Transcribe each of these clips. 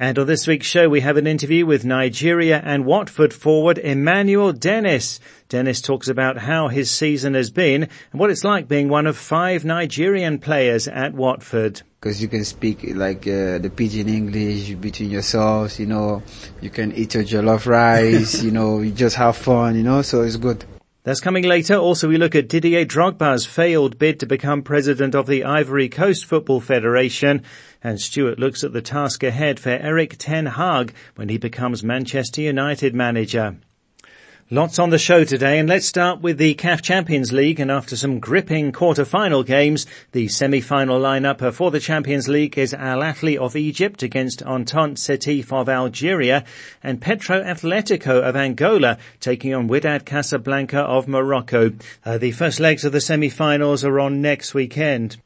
And on this week's show, we have an interview with Nigeria and Watford forward Emmanuel Dennis. Dennis talks about how his season has been and what it's like being one of 5 Nigerian players at Watford. Because you can speak like the pidgin English between yourselves, you know, you can eat your jollof rice, you know, you just have fun, you know, so it's good. That's coming later. Also, we look at Didier Drogba's failed bid to become president of the Ivory Coast Football Federation. And Stuart looks at the task ahead for Erik ten Hag when he becomes Manchester United manager. Lots on the show today, and let's start with the CAF Champions League. And after some gripping quarter-final games, the semi-final lineup for the Champions League is Al Ahly of Egypt against Entente Setif of Algeria, and Petro Atletico of Angola taking on Wydad Casablanca of Morocco. The first legs of the semi-finals are on next weekend.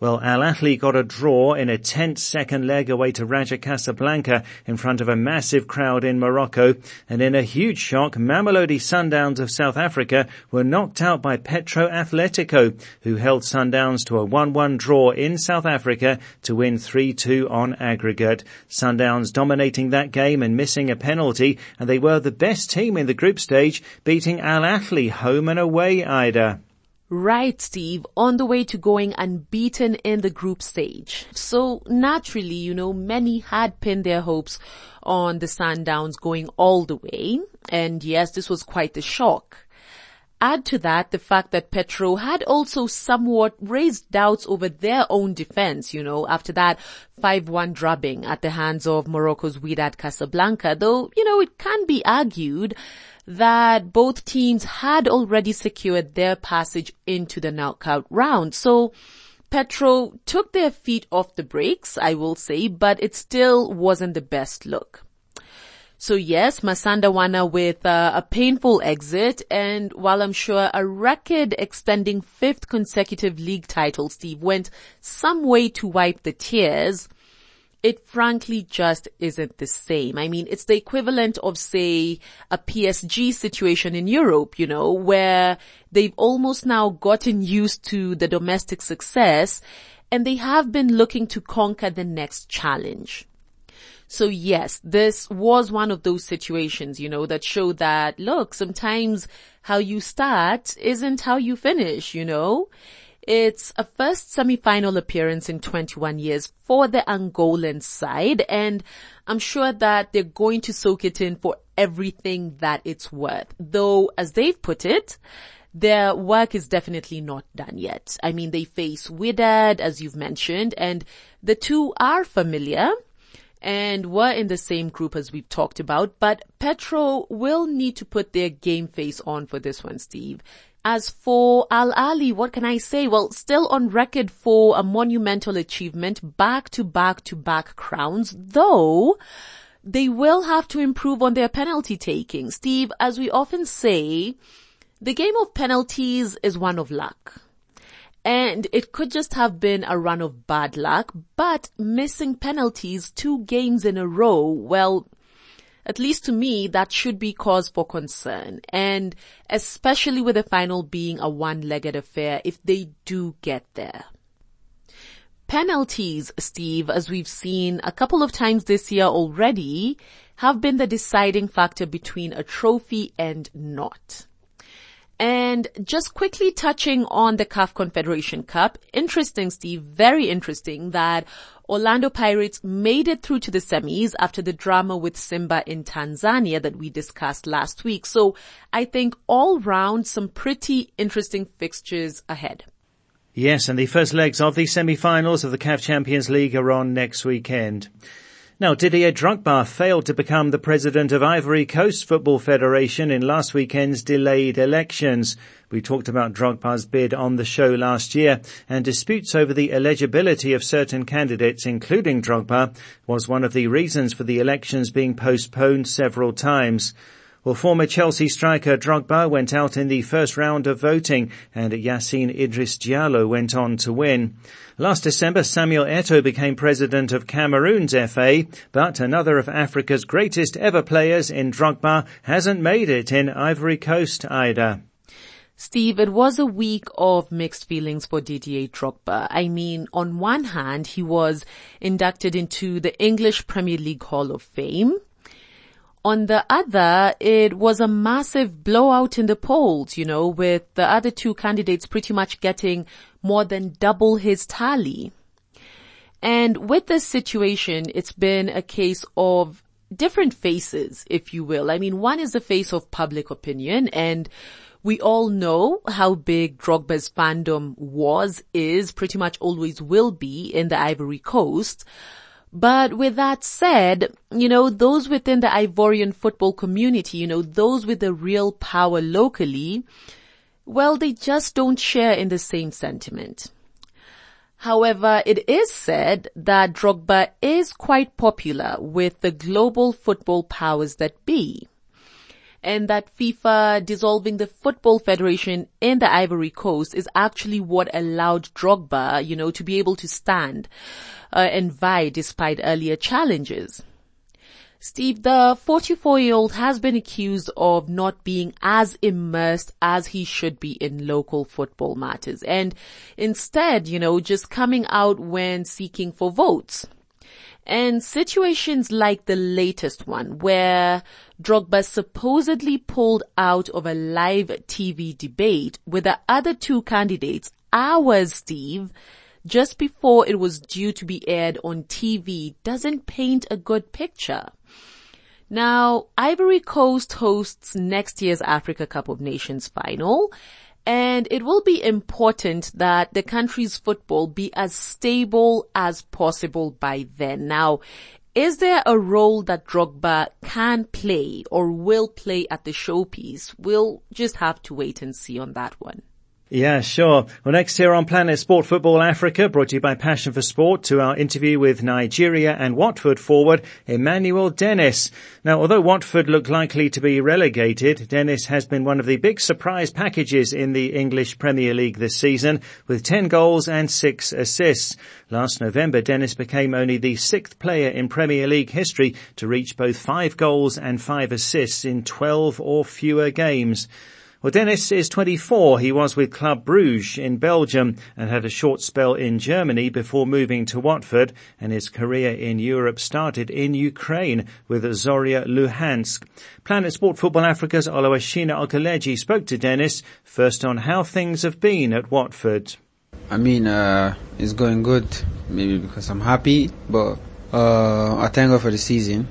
Well, Al Ahly got a draw in a tense second leg away to Wydad Casablanca in front of a massive crowd in Morocco. And in a huge shock, Mamelodi Sundowns of South Africa were knocked out by Petro Atletico, who held Sundowns to a 1-1 draw in South Africa to win 3-2 on aggregate. Sundowns dominating that game and missing a penalty, and they were the best team in the group stage, beating Al Ahly home and away, Ida. Right, Steve, on the way to going unbeaten in the group stage. So naturally, you know, many had pinned their hopes on the Sundowns going all the way. And yes, this was quite a shock. Add to that the fact that Petro had also somewhat raised doubts over their own defense, you know, after that 5-1 drubbing at the hands of Morocco's Wydad Casablanca, though, you know, it can be argued that both teams had already secured their passage into the knockout round. So Petro took their feet off the brakes, I will say, but it still wasn't the best look. So yes, Masandawana with a painful exit, and while I'm sure a record extending 5th consecutive league title, Steve, went some way to wipe the tears, it frankly just isn't the same. I mean, it's the equivalent of, say, a PSG situation in Europe, you know, where they've almost now gotten used to the domestic success and they have been looking to conquer the next challenge. So yes, this was one of those situations, you know, that show that, look, sometimes how you start isn't how you finish, you know. It's a first semi-final appearance in 21 years for the Angolan side, and I'm sure that they're going to soak it in for everything that it's worth. Though, as they've put it, their work is definitely not done yet. I mean, they face Wydad, as you've mentioned, and the two are familiar and were in the same group as we've talked about, but Petro will need to put their game face on for this one, Steve. As for Al Ahly, what can I say? Well, still on record for a monumental achievement, back-to-back-to-back crowns, though they will have to improve on their penalty taking. Steve, as we often say, the game of penalties is one of luck. And it could just have been a run of bad luck, but missing penalties 2 games in a row, well, at least to me, that should be cause for concern, and especially with the final being a one-legged affair if they do get there. Penalties, Steve, as we've seen a couple of times this year already, have been the deciding factor between a trophy and not. And just quickly touching on the CAF Confederation Cup, interesting, Steve, very interesting that Orlando Pirates made it through to the semis after the drama with Simba in Tanzania that we discussed last week. So I think all round some pretty interesting fixtures ahead. Yes, and the first legs of the semi-finals of the CAF Champions League are on next weekend. Now, Didier Drogba failed to become the president of Ivory Coast Football Federation in last weekend's delayed elections. We talked about Drogba's bid on the show last year, and disputes over the eligibility of certain candidates, including Drogba, was one of the reasons for the elections being postponed several times. Well, former Chelsea striker Drogba went out in the first round of voting, and Yassine Idriss Diallo went on to win. Last December, Samuel Eto'o became president of Cameroon's FA, but another of Africa's greatest ever players in Drogba hasn't made it in Ivory Coast either. Steve, it was a week of mixed feelings for Didier Drogba. I mean, on one hand, he was inducted into the English Premier League Hall of Fame. On the other, it was a massive blowout in the polls, you know, with the other two candidates pretty much getting more than double his tally. And with this situation, it's been a case of different faces, if you will. I mean, one is the face of public opinion, and we all know how big Drogba's fandom was, is, pretty much always will be in the Ivory Coast. But with that said, you know, those within the Ivorian football community, you know, those with the real power locally, well, they just don't share in the same sentiment. However, it is said that Drogba is quite popular with the global football powers that be, and that FIFA dissolving the Football Federation in the Ivory Coast is actually what allowed Drogba, you know, to be able to stand and vie despite earlier challenges. Steve, the 44-year-old has been accused of not being as immersed as he should be in local football matters, and instead, you know, just coming out when seeking for votes. And situations like the latest one, where Drogba supposedly pulled out of a live TV debate with the other two candidates hours, Steve, just before it was due to be aired on TV, doesn't paint a good picture. Now, Ivory Coast hosts next year's Africa Cup of Nations final, and it will be important that the country's football be as stable as possible by then. Now, is there a role that Drogba can play or will play at the showpiece? We'll just have to wait and see on that one. Yeah, sure. Well, next here on Planet Sport Football Africa, brought to you by Passion for Sport, to our interview with Nigeria and Watford forward Emmanuel Dennis. Now, although Watford look likely to be relegated, Dennis has been one of the big surprise packages in the English Premier League this season, with 10 goals and 6 assists. Last November, Dennis became only the 6th player in Premier League history to reach both 5 goals and 5 assists in 12 or fewer games. Well, Dennis is 24. He was with Club Bruges in Belgium and had a short spell in Germany before moving to Watford, and his career in Europe started in Ukraine with Zorya Luhansk. Planet Sport Football Africa's Oluwaseun Okeleji spoke to Dennis first on how things have been at Watford. I mean, it's going good, maybe because I'm happy, but I thank God for the season.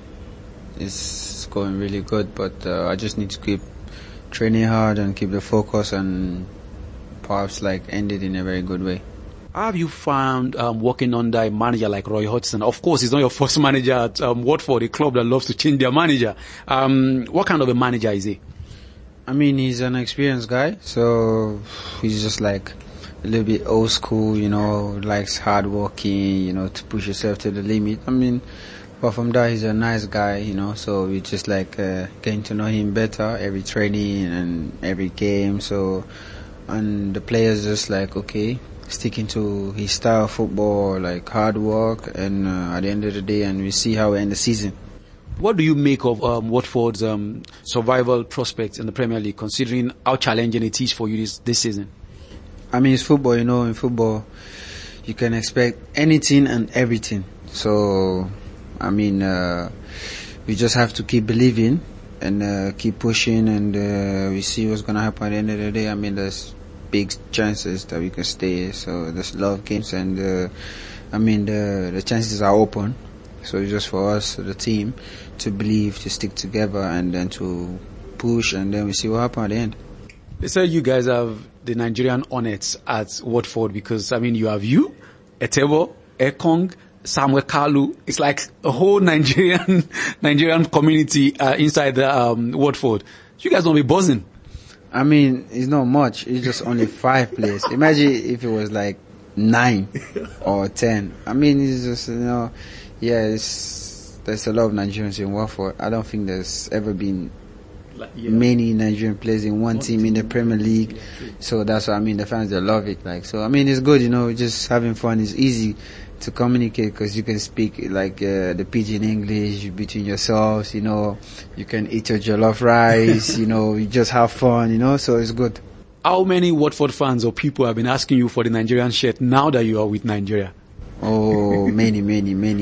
It's going really good, but I just need to keep training hard and keep the focus, and perhaps like end it in a very good way. How have you found working under a manager like Roy Hodgson? Of course, he's not your first manager at Watford, a club that loves to change their manager. What kind of a manager is he? I mean, he's an experienced guy, so he's just like a little bit old school, you know, likes hard working, you know, to push yourself to the limit. I mean, but from that, he's a nice guy, you know, so we just like getting to know him better every training and every game. So, and the players just like, okay, sticking to his style of football, like hard work, and at the end of the day, and we see how we end the season. What do you make of Watford's survival prospects in the Premier League, considering how challenging it is for you this season? I mean, it's football, you know, in football, you can expect anything and everything. So, I mean, we just have to keep believing and keep pushing, and we see what's going to happen at the end of the day. I mean, there's big chances that we can stay, so there's a lot of games, and I mean, the chances are open. So it's just for us, the team, to believe, to stick together, and then to push, and then we see what happens at the end. They say you guys have the Nigerian Hornets at Watford because, I mean, you have you, Etebo, Ekong, Samuel Kalu. It's like a whole Nigerian community inside the Watford. You guys don't be buzzing. I mean, it's not much. It's just only 5 players. Imagine if it was like 9 or 10. I mean, it's just, you know, yeah, there's a lot of Nigerians in Watford. I don't think there's ever been many Nigerian players in one team in the Premier League. Yeah, so that's what I mean. The fans, they love it. Like, so I mean, it's good, you know, just having fun. It's easy to communicate because you can speak like the pidgin English between yourselves. You know, you can eat your jollof rice. You know, you just have fun. You know, so it's good. How many Watford fans or people have been asking you for the Nigerian shirt now that you are with Nigeria? Oh, many,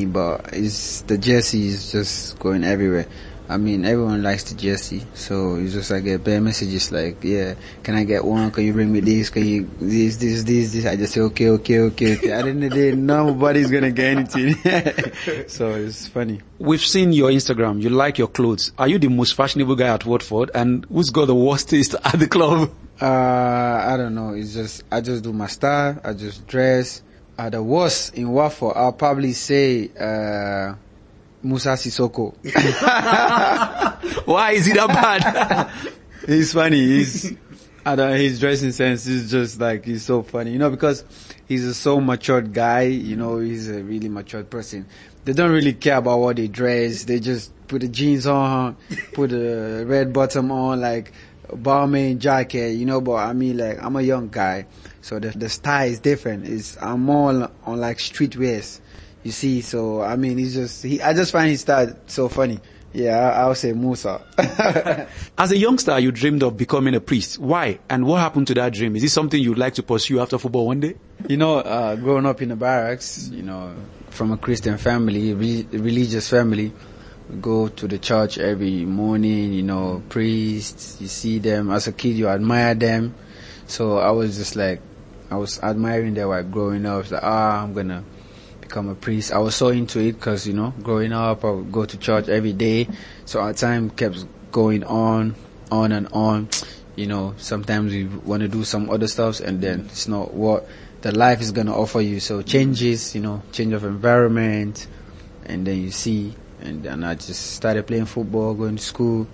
but it's, the jersey is just going everywhere. I mean, everyone likes the jersey, so it's just I get bare messages like, yeah, can I get one? Can you bring me this? Can you, this? I just say, okay. At the end of the day, nobody's gonna get anything. So it's funny. We've seen your Instagram, you like your clothes. Are you the most fashionable guy at Watford? And who's got the worst taste at the club? I don't know. It's just, I just do my style, I just dress. The worst in Watford, I'll probably say, Musa Sissoko. Why is he that bad? He's funny. His dressing sense is just like, he's so funny. You know, because he's a so matured guy, you know, he's a really matured person. They don't really care about what they dress. They just put the jeans on, put the red bottom on, like, barman jacket, you know, but I mean, like, I'm a young guy, so the style is different. I'm more on like streetwears, you see, so I mean, it's just, I just find his style so funny. Yeah, I'll say Musa. As a youngster, you dreamed of becoming a priest. Why? And what happened to that dream? Is this something you'd like to pursue after football one day? You know, growing up in the barracks, you know, from a Christian family, religious family, go to the church every morning, you know, priests, you see them. As a kid, you admire them. So I was just like, I was admiring them while growing up. I was like, I'm going to become a priest. I was so into it because, you know, growing up, I would go to church every day. So our time kept going on and on. You know, sometimes we want to do some other stuff and then it's not what the life is going to offer you. So changes, you know, change of environment, and then you see. And then I just started playing football, going to school,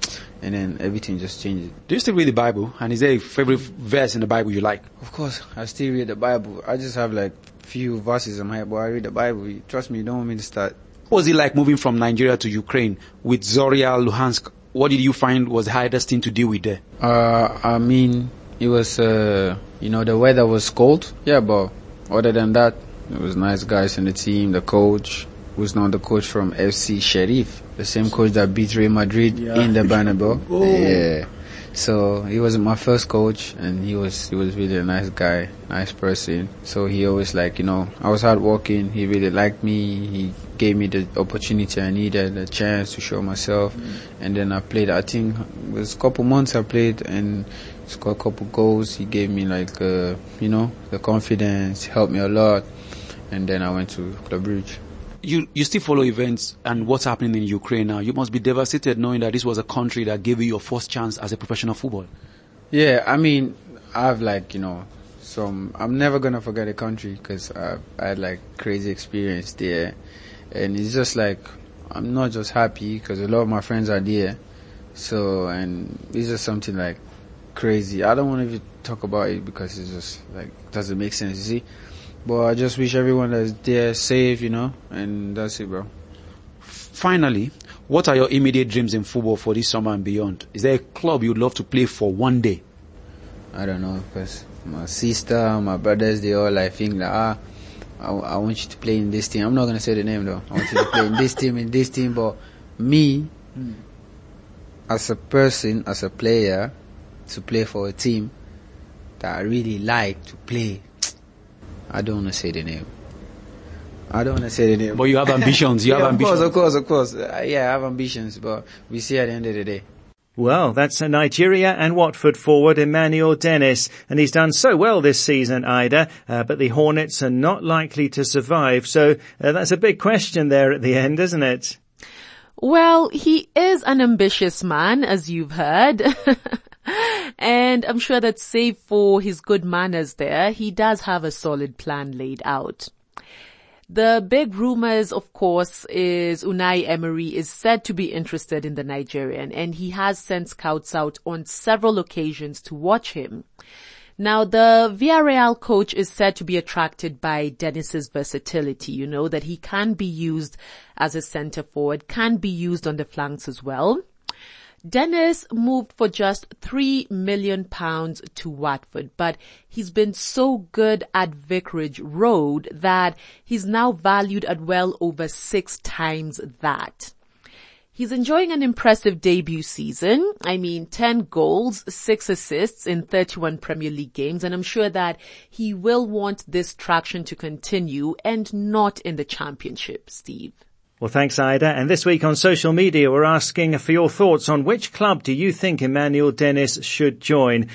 and then everything just changed. Do you still read the Bible? And is there a favorite verse in the Bible you like? Of course, I still read the Bible. I just have like few verses in my head, but I read the Bible. Trust me, you don't want me to start. What was it like moving from Nigeria to Ukraine with Zorya Luhansk? What did you find was the hardest thing to deal with there? I mean, it was, you know, the weather was cold. Yeah, but other than that, it was nice guys in the team, the coach. Who's now the coach from FC Sheriff, the same coach that beat Real Madrid in the Bernabeu. Oh. Yeah. So he was my first coach, and he was really a nice guy, nice person. So he always like, you know, I was hardworking. He really liked me. He gave me the opportunity I needed, the chance to show myself. And then I played, I think it was a couple months I played and scored a couple goals. He gave me like, you know, the confidence, helped me a lot. And then I went to Club Brugge. You still follow events and what's happening in Ukraine now. You must be devastated knowing that this was a country that gave you your first chance as a professional football. Yeah, I mean, I've like, you know, I'm never going to forget the country because I had like crazy experience there. And it's just like, I'm not just happy because a lot of my friends are there. So, and it's just something like crazy. I don't want to even talk about it because it's just like, it doesn't make sense, you see. But I just wish everyone that's there safe, you know, and that's it, bro. Finally, what are your immediate dreams in football for this summer and beyond? Is there a club you'd love to play for one day? I don't know, because my sister, my brothers, they all, I think, like, I want you to play in this team. I'm not going to say the name, though. I want you to play in this team. But me, as a person, as a player, to play for a team that I really like to play, I don't want to say the name. But you have ambitions. Of course. Yeah, I have ambitions, but we see at the end of the day. Well, that's a Nigeria and Watford forward, Emmanuel Dennis. And he's done so well this season, Ida, but the Hornets are not likely to survive. So that's a big question there at the end, isn't it? Well, he is an ambitious man, as you've heard. And I'm sure that save for his good manners there, he does have a solid plan laid out. The big rumors, of course, is Unai Emery is said to be interested in the Nigerian, and he has sent scouts out on several occasions to watch him. Now, the Villarreal coach is said to be attracted by Dennis's versatility, you know, that he can be used as a center forward, can be used on the flanks as well. Dennis moved for just £3 million to Watford, but he's been so good at Vicarage Road that he's now valued at well over 6 times that. He's enjoying an impressive debut season. 10 goals, 6 assists in 31 Premier League games, and I'm sure that he will want this traction to continue, and not in the Championship, Steve. Well, thanks, Ida. And this week on social media, we're asking for your thoughts on which club do you think Emmanuel Dennis should join?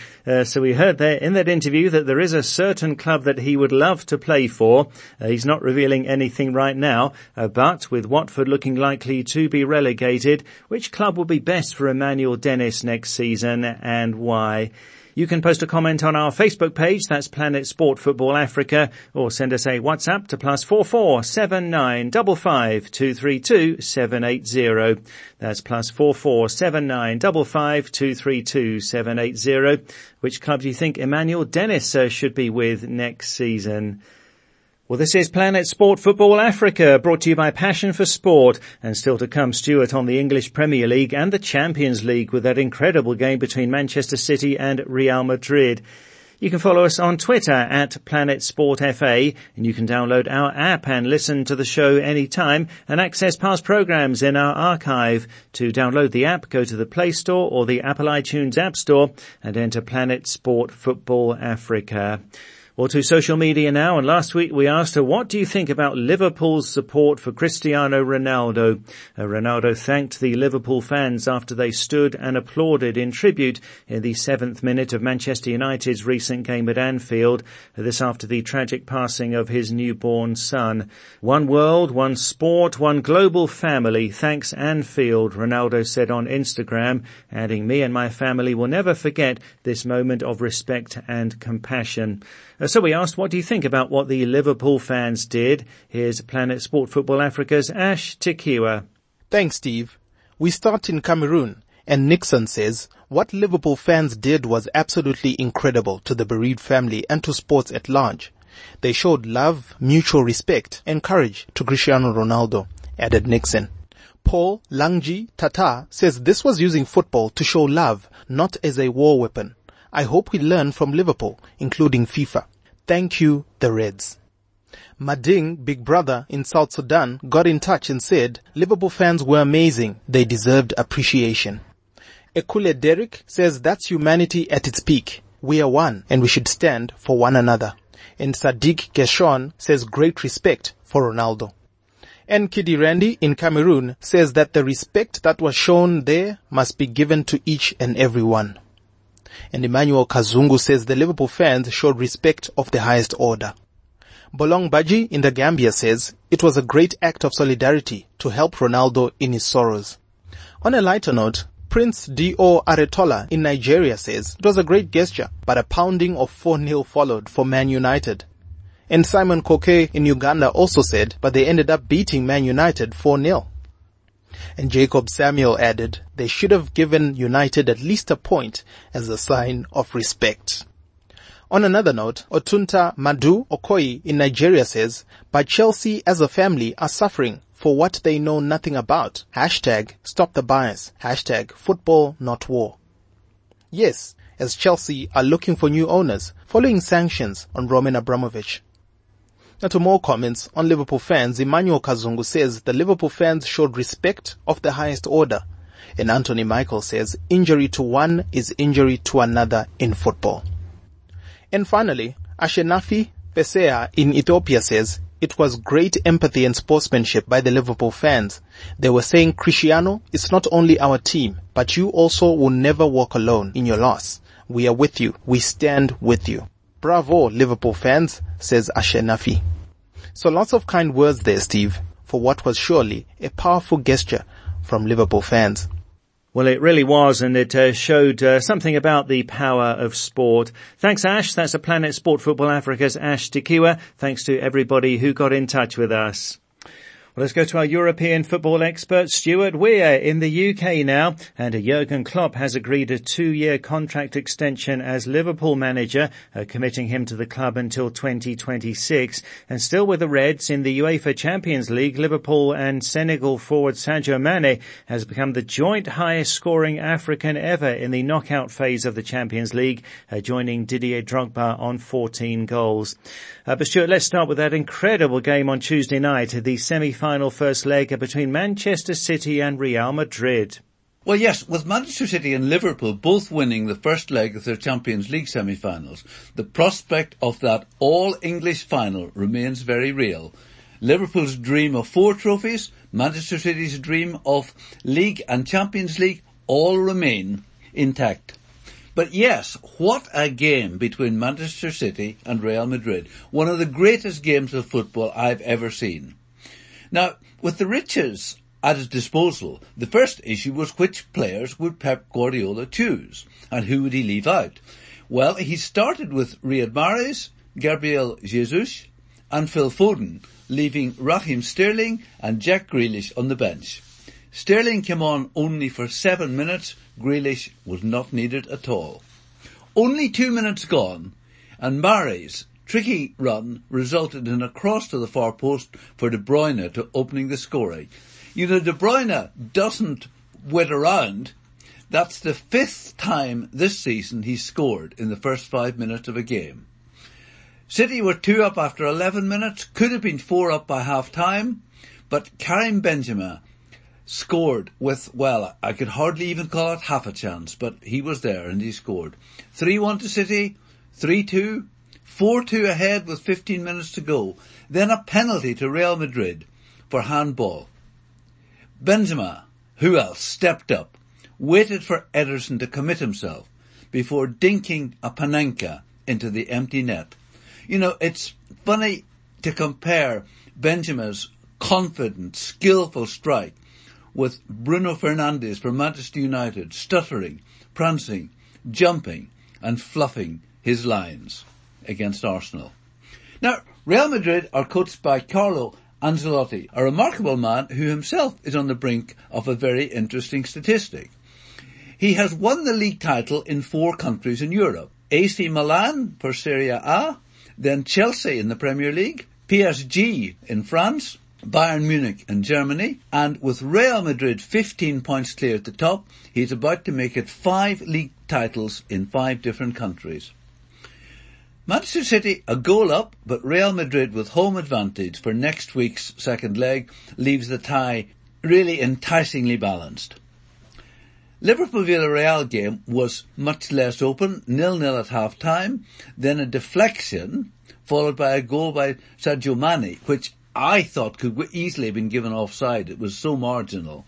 So we heard there in that interview that there is a certain club that he would love to play for. He's not revealing anything right now, but with Watford looking likely to be relegated, which club will be best for Emmanuel Dennis next season and why? You can post a comment on our Facebook page, that's Planet Sport Football Africa, or send us a WhatsApp to +44 79 55 232 780. That's +44 79 55 232 780. Which club do you think Emmanuel Dennis should be with next season? Well, this is Planet Sport Football Africa, brought to you by Passion for Sport. And still to come, Stuart, on the English Premier League and the Champions League with that incredible game between Manchester City and Real Madrid. You can follow us on Twitter at Planet Sport FA, and you can download our app and listen to the show anytime and access past programs in our archive. To download the app, go to the Play Store or the Apple iTunes App Store and enter Planet Sport Football Africa. Or to social media now, and last week we asked her, what do you think about Liverpool's support for Cristiano Ronaldo? Ronaldo thanked the Liverpool fans after they stood and applauded in tribute in the 7th minute of Manchester United's recent game at Anfield, this after the tragic passing of his newborn son. One world, one sport, one global family, thanks Anfield, Ronaldo said on Instagram, adding, me and my family will never forget this moment of respect and compassion. So we asked, what do you think about what the Liverpool fans did? Here's Planet Sport Football Africa's Ash Tikiwa. Thanks, Steve. We start in Cameroon, and Nixon says, what Liverpool fans did was absolutely incredible to the bereaved family and to sports at large. They showed love, mutual respect, and courage to Cristiano Ronaldo, added Nixon. Paul Langji Tata says this was using football to show love, not as a war weapon. I hope we learn from Liverpool, including FIFA. Thank you, the Reds. Mading, Big Brother in South Sudan, got in touch and said, Liverpool fans were amazing. They deserved appreciation. Ekule Derrick says that's humanity at its peak. We are one and we should stand for one another. And Sadiq Geshon says great respect for Ronaldo. And Kidi Randy in Cameroon says that the respect that was shown there must be given to each and every one. And Emmanuel Kazungu says the Liverpool fans showed respect of the highest order. Bolong Baji in the Gambia says it was a great act of solidarity to help Ronaldo in his sorrows. On a lighter note, Prince D.O. Aretola in Nigeria says it was a great gesture, but a pounding of 4-0 followed for Man United. And Simon Koke in Uganda also said, but they ended up beating Man United 4-0. And Jacob Samuel added, they should have given United at least a point as a sign of respect. On another note, Otunta Madu Okoye in Nigeria says, but Chelsea as a family are suffering for what they know nothing about. #StopTheBias. #FootballNotWar. Yes, as Chelsea are looking for new owners following sanctions on Roman Abramovich. Now to more comments on Liverpool fans, Emmanuel Kazungu says the Liverpool fans showed respect of the highest order. And Anthony Michael says injury to one is injury to another in football. And finally, Ashenafi Pesea in Ethiopia says it was great empathy and sportsmanship by the Liverpool fans. They were saying, Cristiano, it's not only our team, but you also will never walk alone in your loss. We are with you. We stand with you. Bravo, Liverpool fans, says Ashenafi. So lots of kind words there, Steve, for what was surely a powerful gesture from Liverpool fans. Well, it really was, and it showed something about the power of sport. Thanks, Ash. That's a Planet Sport Football Africa's Ash Tikiwa. Thanks to everybody who got in touch with us. Well, let's go to our European football expert, Stuart Weir, in the UK now. And Jurgen Klopp has agreed a 2-year contract extension as Liverpool manager, committing him to the club until 2026. And still with the Reds in the UEFA Champions League, Liverpool and Senegal forward Sadio Mane has become the joint highest scoring African ever in the knockout phase of the Champions League, joining Didier Drogba on 14 goals. But Stuart, let's start with that incredible game on Tuesday night, the semi-final first leg between Manchester City and Real Madrid. Well, yes, with Manchester City and Liverpool both winning the first leg of their Champions League semi-finals, the prospect of that all-English final remains very real. Liverpool's dream of 4 trophies, Manchester City's dream of League and Champions League all remain intact. But yes, what a game between Manchester City and Real Madrid. One of the greatest games of football I've ever seen. Now, with the riches at his disposal, the first issue was which players would Pep Guardiola choose and who would he leave out? Well, he started with Riyad Mahrez, Gabriel Jesus and Phil Foden, leaving Raheem Sterling and Jack Grealish on the bench. Sterling came on only for 7 minutes. Grealish was not needed at all. Only 2 minutes gone, and Mahrez's tricky run resulted in a cross to the far post for De Bruyne to opening the scoring. You know, De Bruyne doesn't wait around. That's the 5th time this season he scored in the first 5 minutes of a game. City were 2 up after 11 minutes, could have been 4 up by half time, but Karim Benzema scored with, well, I could hardly even call it half a chance, but he was there and he scored. 3-1 to City, 3-2, 4-2 ahead with 15 minutes to go. Then a penalty to Real Madrid for handball. Benzema, who else, stepped up, waited for Ederson to commit himself before dinking a panenka into the empty net. You know, it's funny to compare Benzema's confident, skillful strike with Bruno Fernandes for Manchester United, stuttering, prancing, jumping and fluffing his lines against Arsenal. Now, Real Madrid are coached by Carlo Ancelotti, a remarkable man who himself is on the brink of a very interesting statistic. He has won the league title in 4 countries in Europe. AC Milan for Serie A, then Chelsea in the Premier League, PSG in France, Bayern Munich in Germany, and with Real Madrid 15 points clear at the top, he's about to make it 5 league titles in 5 different countries. Manchester City a goal up, but Real Madrid with home advantage for next week's second leg leaves the tie really enticingly balanced. Liverpool-Villarreal game was much less open, 0-0 at half time, then a deflection followed by a goal by Sadio Mane, which I thought could easily have been given offside. It was so marginal.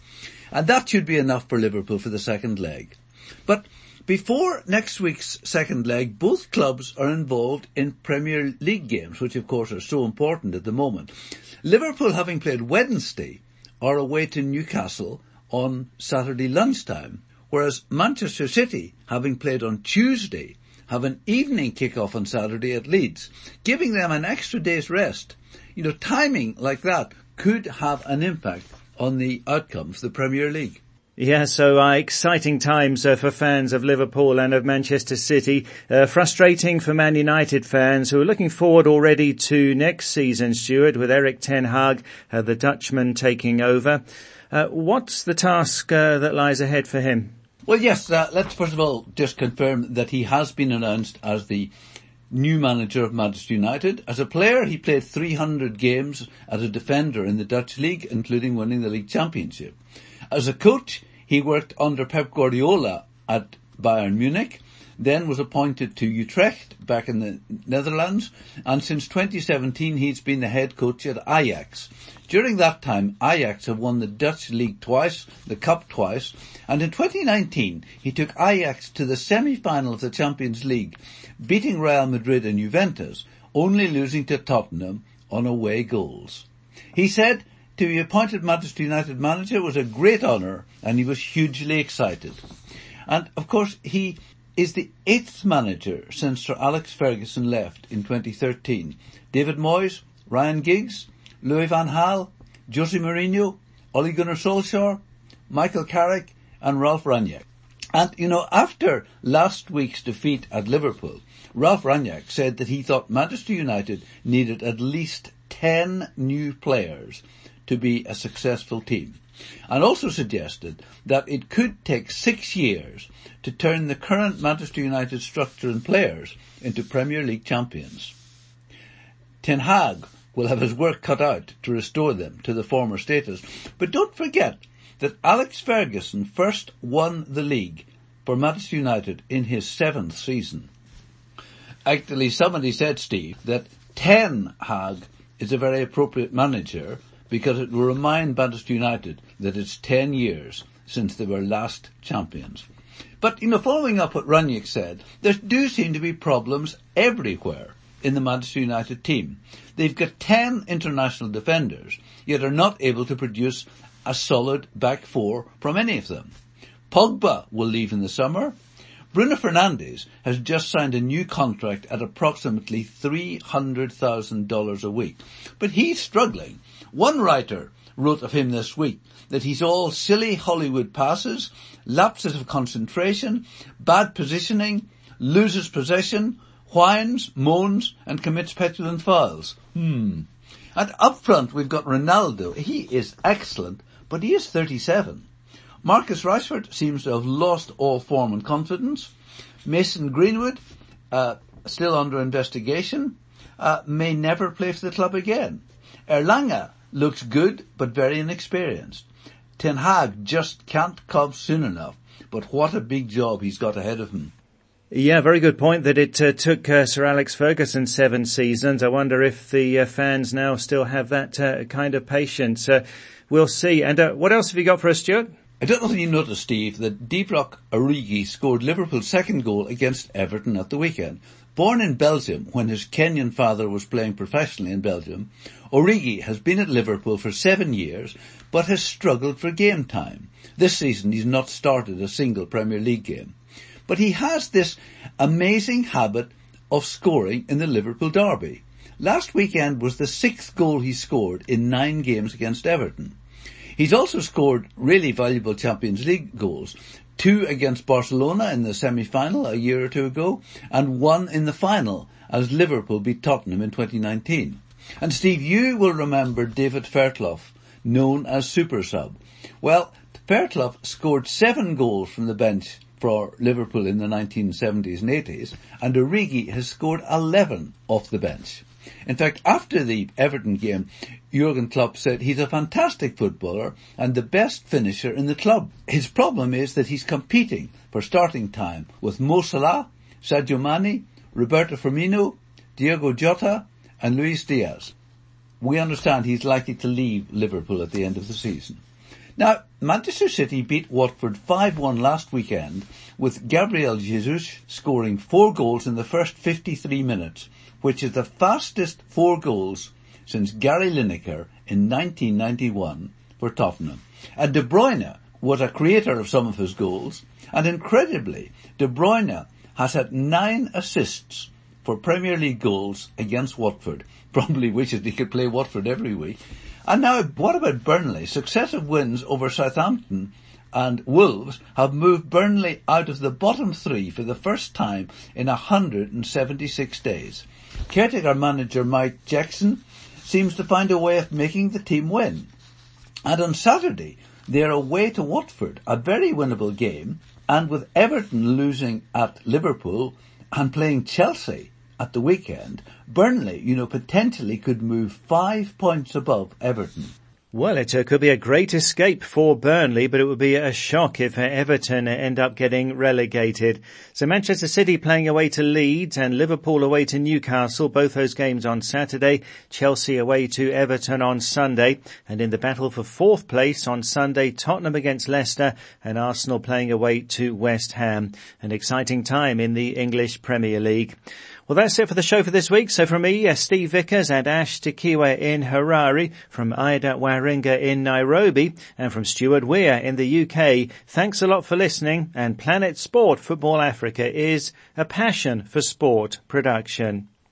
And that should be enough for Liverpool for the second leg. But before next week's second leg, both clubs are involved in Premier League games, which of course are so important at the moment. Liverpool, having played Wednesday, are away to Newcastle on Saturday lunchtime, whereas Manchester City, having played on Tuesday, have an evening kick-off on Saturday at Leeds, giving them an extra day's rest. You know, timing like that could have an impact on the outcome of the Premier League. Yeah, so exciting times for fans of Liverpool and of Manchester City. Frustrating for Man United fans who are looking forward already to next season, Stuart, with Erik ten Hag, the Dutchman, taking over. What's the task that lies ahead for him? Well, yes, let's first of all just confirm that he has been announced as the new manager of Manchester United. As a player, he played 300 games as a defender in the Dutch league, including winning the league championship. As a coach, he worked under Pep Guardiola at Bayern Munich, then was appointed to Utrecht back in the Netherlands, and since 2017 he's been the head coach at Ajax. During that time, Ajax have won the Dutch league twice, the cup twice, and in 2019 he took Ajax to the semi-final of the Champions League, beating Real Madrid and Juventus, only losing to Tottenham on away goals. He said to be appointed Manchester United manager was a great honour, and he was hugely excited. And of course he is the 8th manager since Sir Alex Ferguson left in 2013. David Moyes, Ryan Giggs, Louis van Gaal, Jose Mourinho, Ole Gunnar Solskjaer, Michael Carrick and Ralph Raniak. And, you know, after last week's defeat at Liverpool, Ralph Raniak said that he thought Manchester United needed at least 10 new players to be a successful team, and also suggested that it could take 6 years to turn the current Manchester United structure and players into Premier League champions. Ten Hag will have his work cut out to restore them to the former status, but don't forget that Alex Ferguson first won the league for Manchester United in his 7th season. Actually, somebody said, Steve, that Ten Hag is a very appropriate manager because it will remind Manchester United that it's 10 years since they were last champions. But, you know, following up what Raniak said, there do seem to be problems everywhere in the Manchester United team. They've got 10 international defenders, yet are not able to produce a solid back four from any of them. Pogba will leave in the summer. Bruno Fernandes has just signed a new contract at approximately $300,000 a week, but he's struggling. One writer wrote of him this week that he's all silly Hollywood passes, lapses of concentration, bad positioning, loses possession, whines, moans and commits petulant fouls. And up front we've got Ronaldo. He is excellent, but he is 37. Marcus Rashford seems to have lost all form and confidence. Mason Greenwood, still under investigation, may never play for the club again. Erlanga looks good, but very inexperienced. Ten Hag just can't come soon enough, but what a big job he's got ahead of him. Yeah, very good point that it took Sir Alex Ferguson 7 seasons. I wonder if the fans now still have that kind of patience. We'll see. And what else have you got for us, Stuart? I don't know if you noticed, Steve, that Divock Origi scored Liverpool's second goal against Everton at the weekend. Born in Belgium when his Kenyan father was playing professionally in Belgium, Origi has been at Liverpool for 7 years but has struggled for game time. This season he's not started a single Premier League game. But he has this amazing habit of scoring in the Liverpool derby. Last weekend was the 6th goal he scored in 9 games against Everton. He's also scored really valuable Champions League goals, 2 against Barcelona in the semi-final a year or two ago, and 1 in the final as Liverpool beat Tottenham in 2019. And Steve, you will remember David Fairclough, known as Super Sub. Well, Fairclough scored 7 goals from the bench for Liverpool in the 1970s and 80s, and Origi has scored 11 off the bench. In fact, after the Everton game, Jurgen Klopp said he's a fantastic footballer and the best finisher in the club. His problem is that he's competing for starting time with Mo Salah, Sadio Mane, Roberto Firmino, Diogo Jota and Luis Diaz. We understand he's likely to leave Liverpool at the end of the season. Now, Manchester City beat Watford 5-1 last weekend, with Gabriel Jesus scoring 4 goals in the first 53 minutes, which is the fastest 4 goals since Gary Lineker in 1991 for Tottenham. And De Bruyne was a creator of some of his goals, and incredibly, De Bruyne has had 9 assists for Premier League goals against Watford. Probably wishes he could play Watford every week. And now, what about Burnley? Successive wins over Southampton and Wolves have moved Burnley out of the bottom 3 for the first time in 176 days. Caretaker manager Mike Jackson seems to find a way of making the team win. And on Saturday, they're away to Watford, a very winnable game, and with Everton losing at Liverpool and playing Chelsea at the weekend, Burnley, you know, potentially could move 5 points above Everton. Well, it could be a great escape for Burnley, but it would be a shock if Everton end up getting relegated. So Manchester City playing away to Leeds and Liverpool away to Newcastle, both those games on Saturday, Chelsea away to Everton on Sunday. And in the battle for 4th place on Sunday, Tottenham against Leicester and Arsenal playing away to West Ham. An exciting time in the English Premier League. Well, that's it for the show for this week. So from me, Steve Vickers and Ash Takiwa in Harare, from Ida Waringa in Nairobi, and from Stuart Weir in the UK, thanks a lot for listening, and Planet Sport Football Africa is a Passion for Sport production.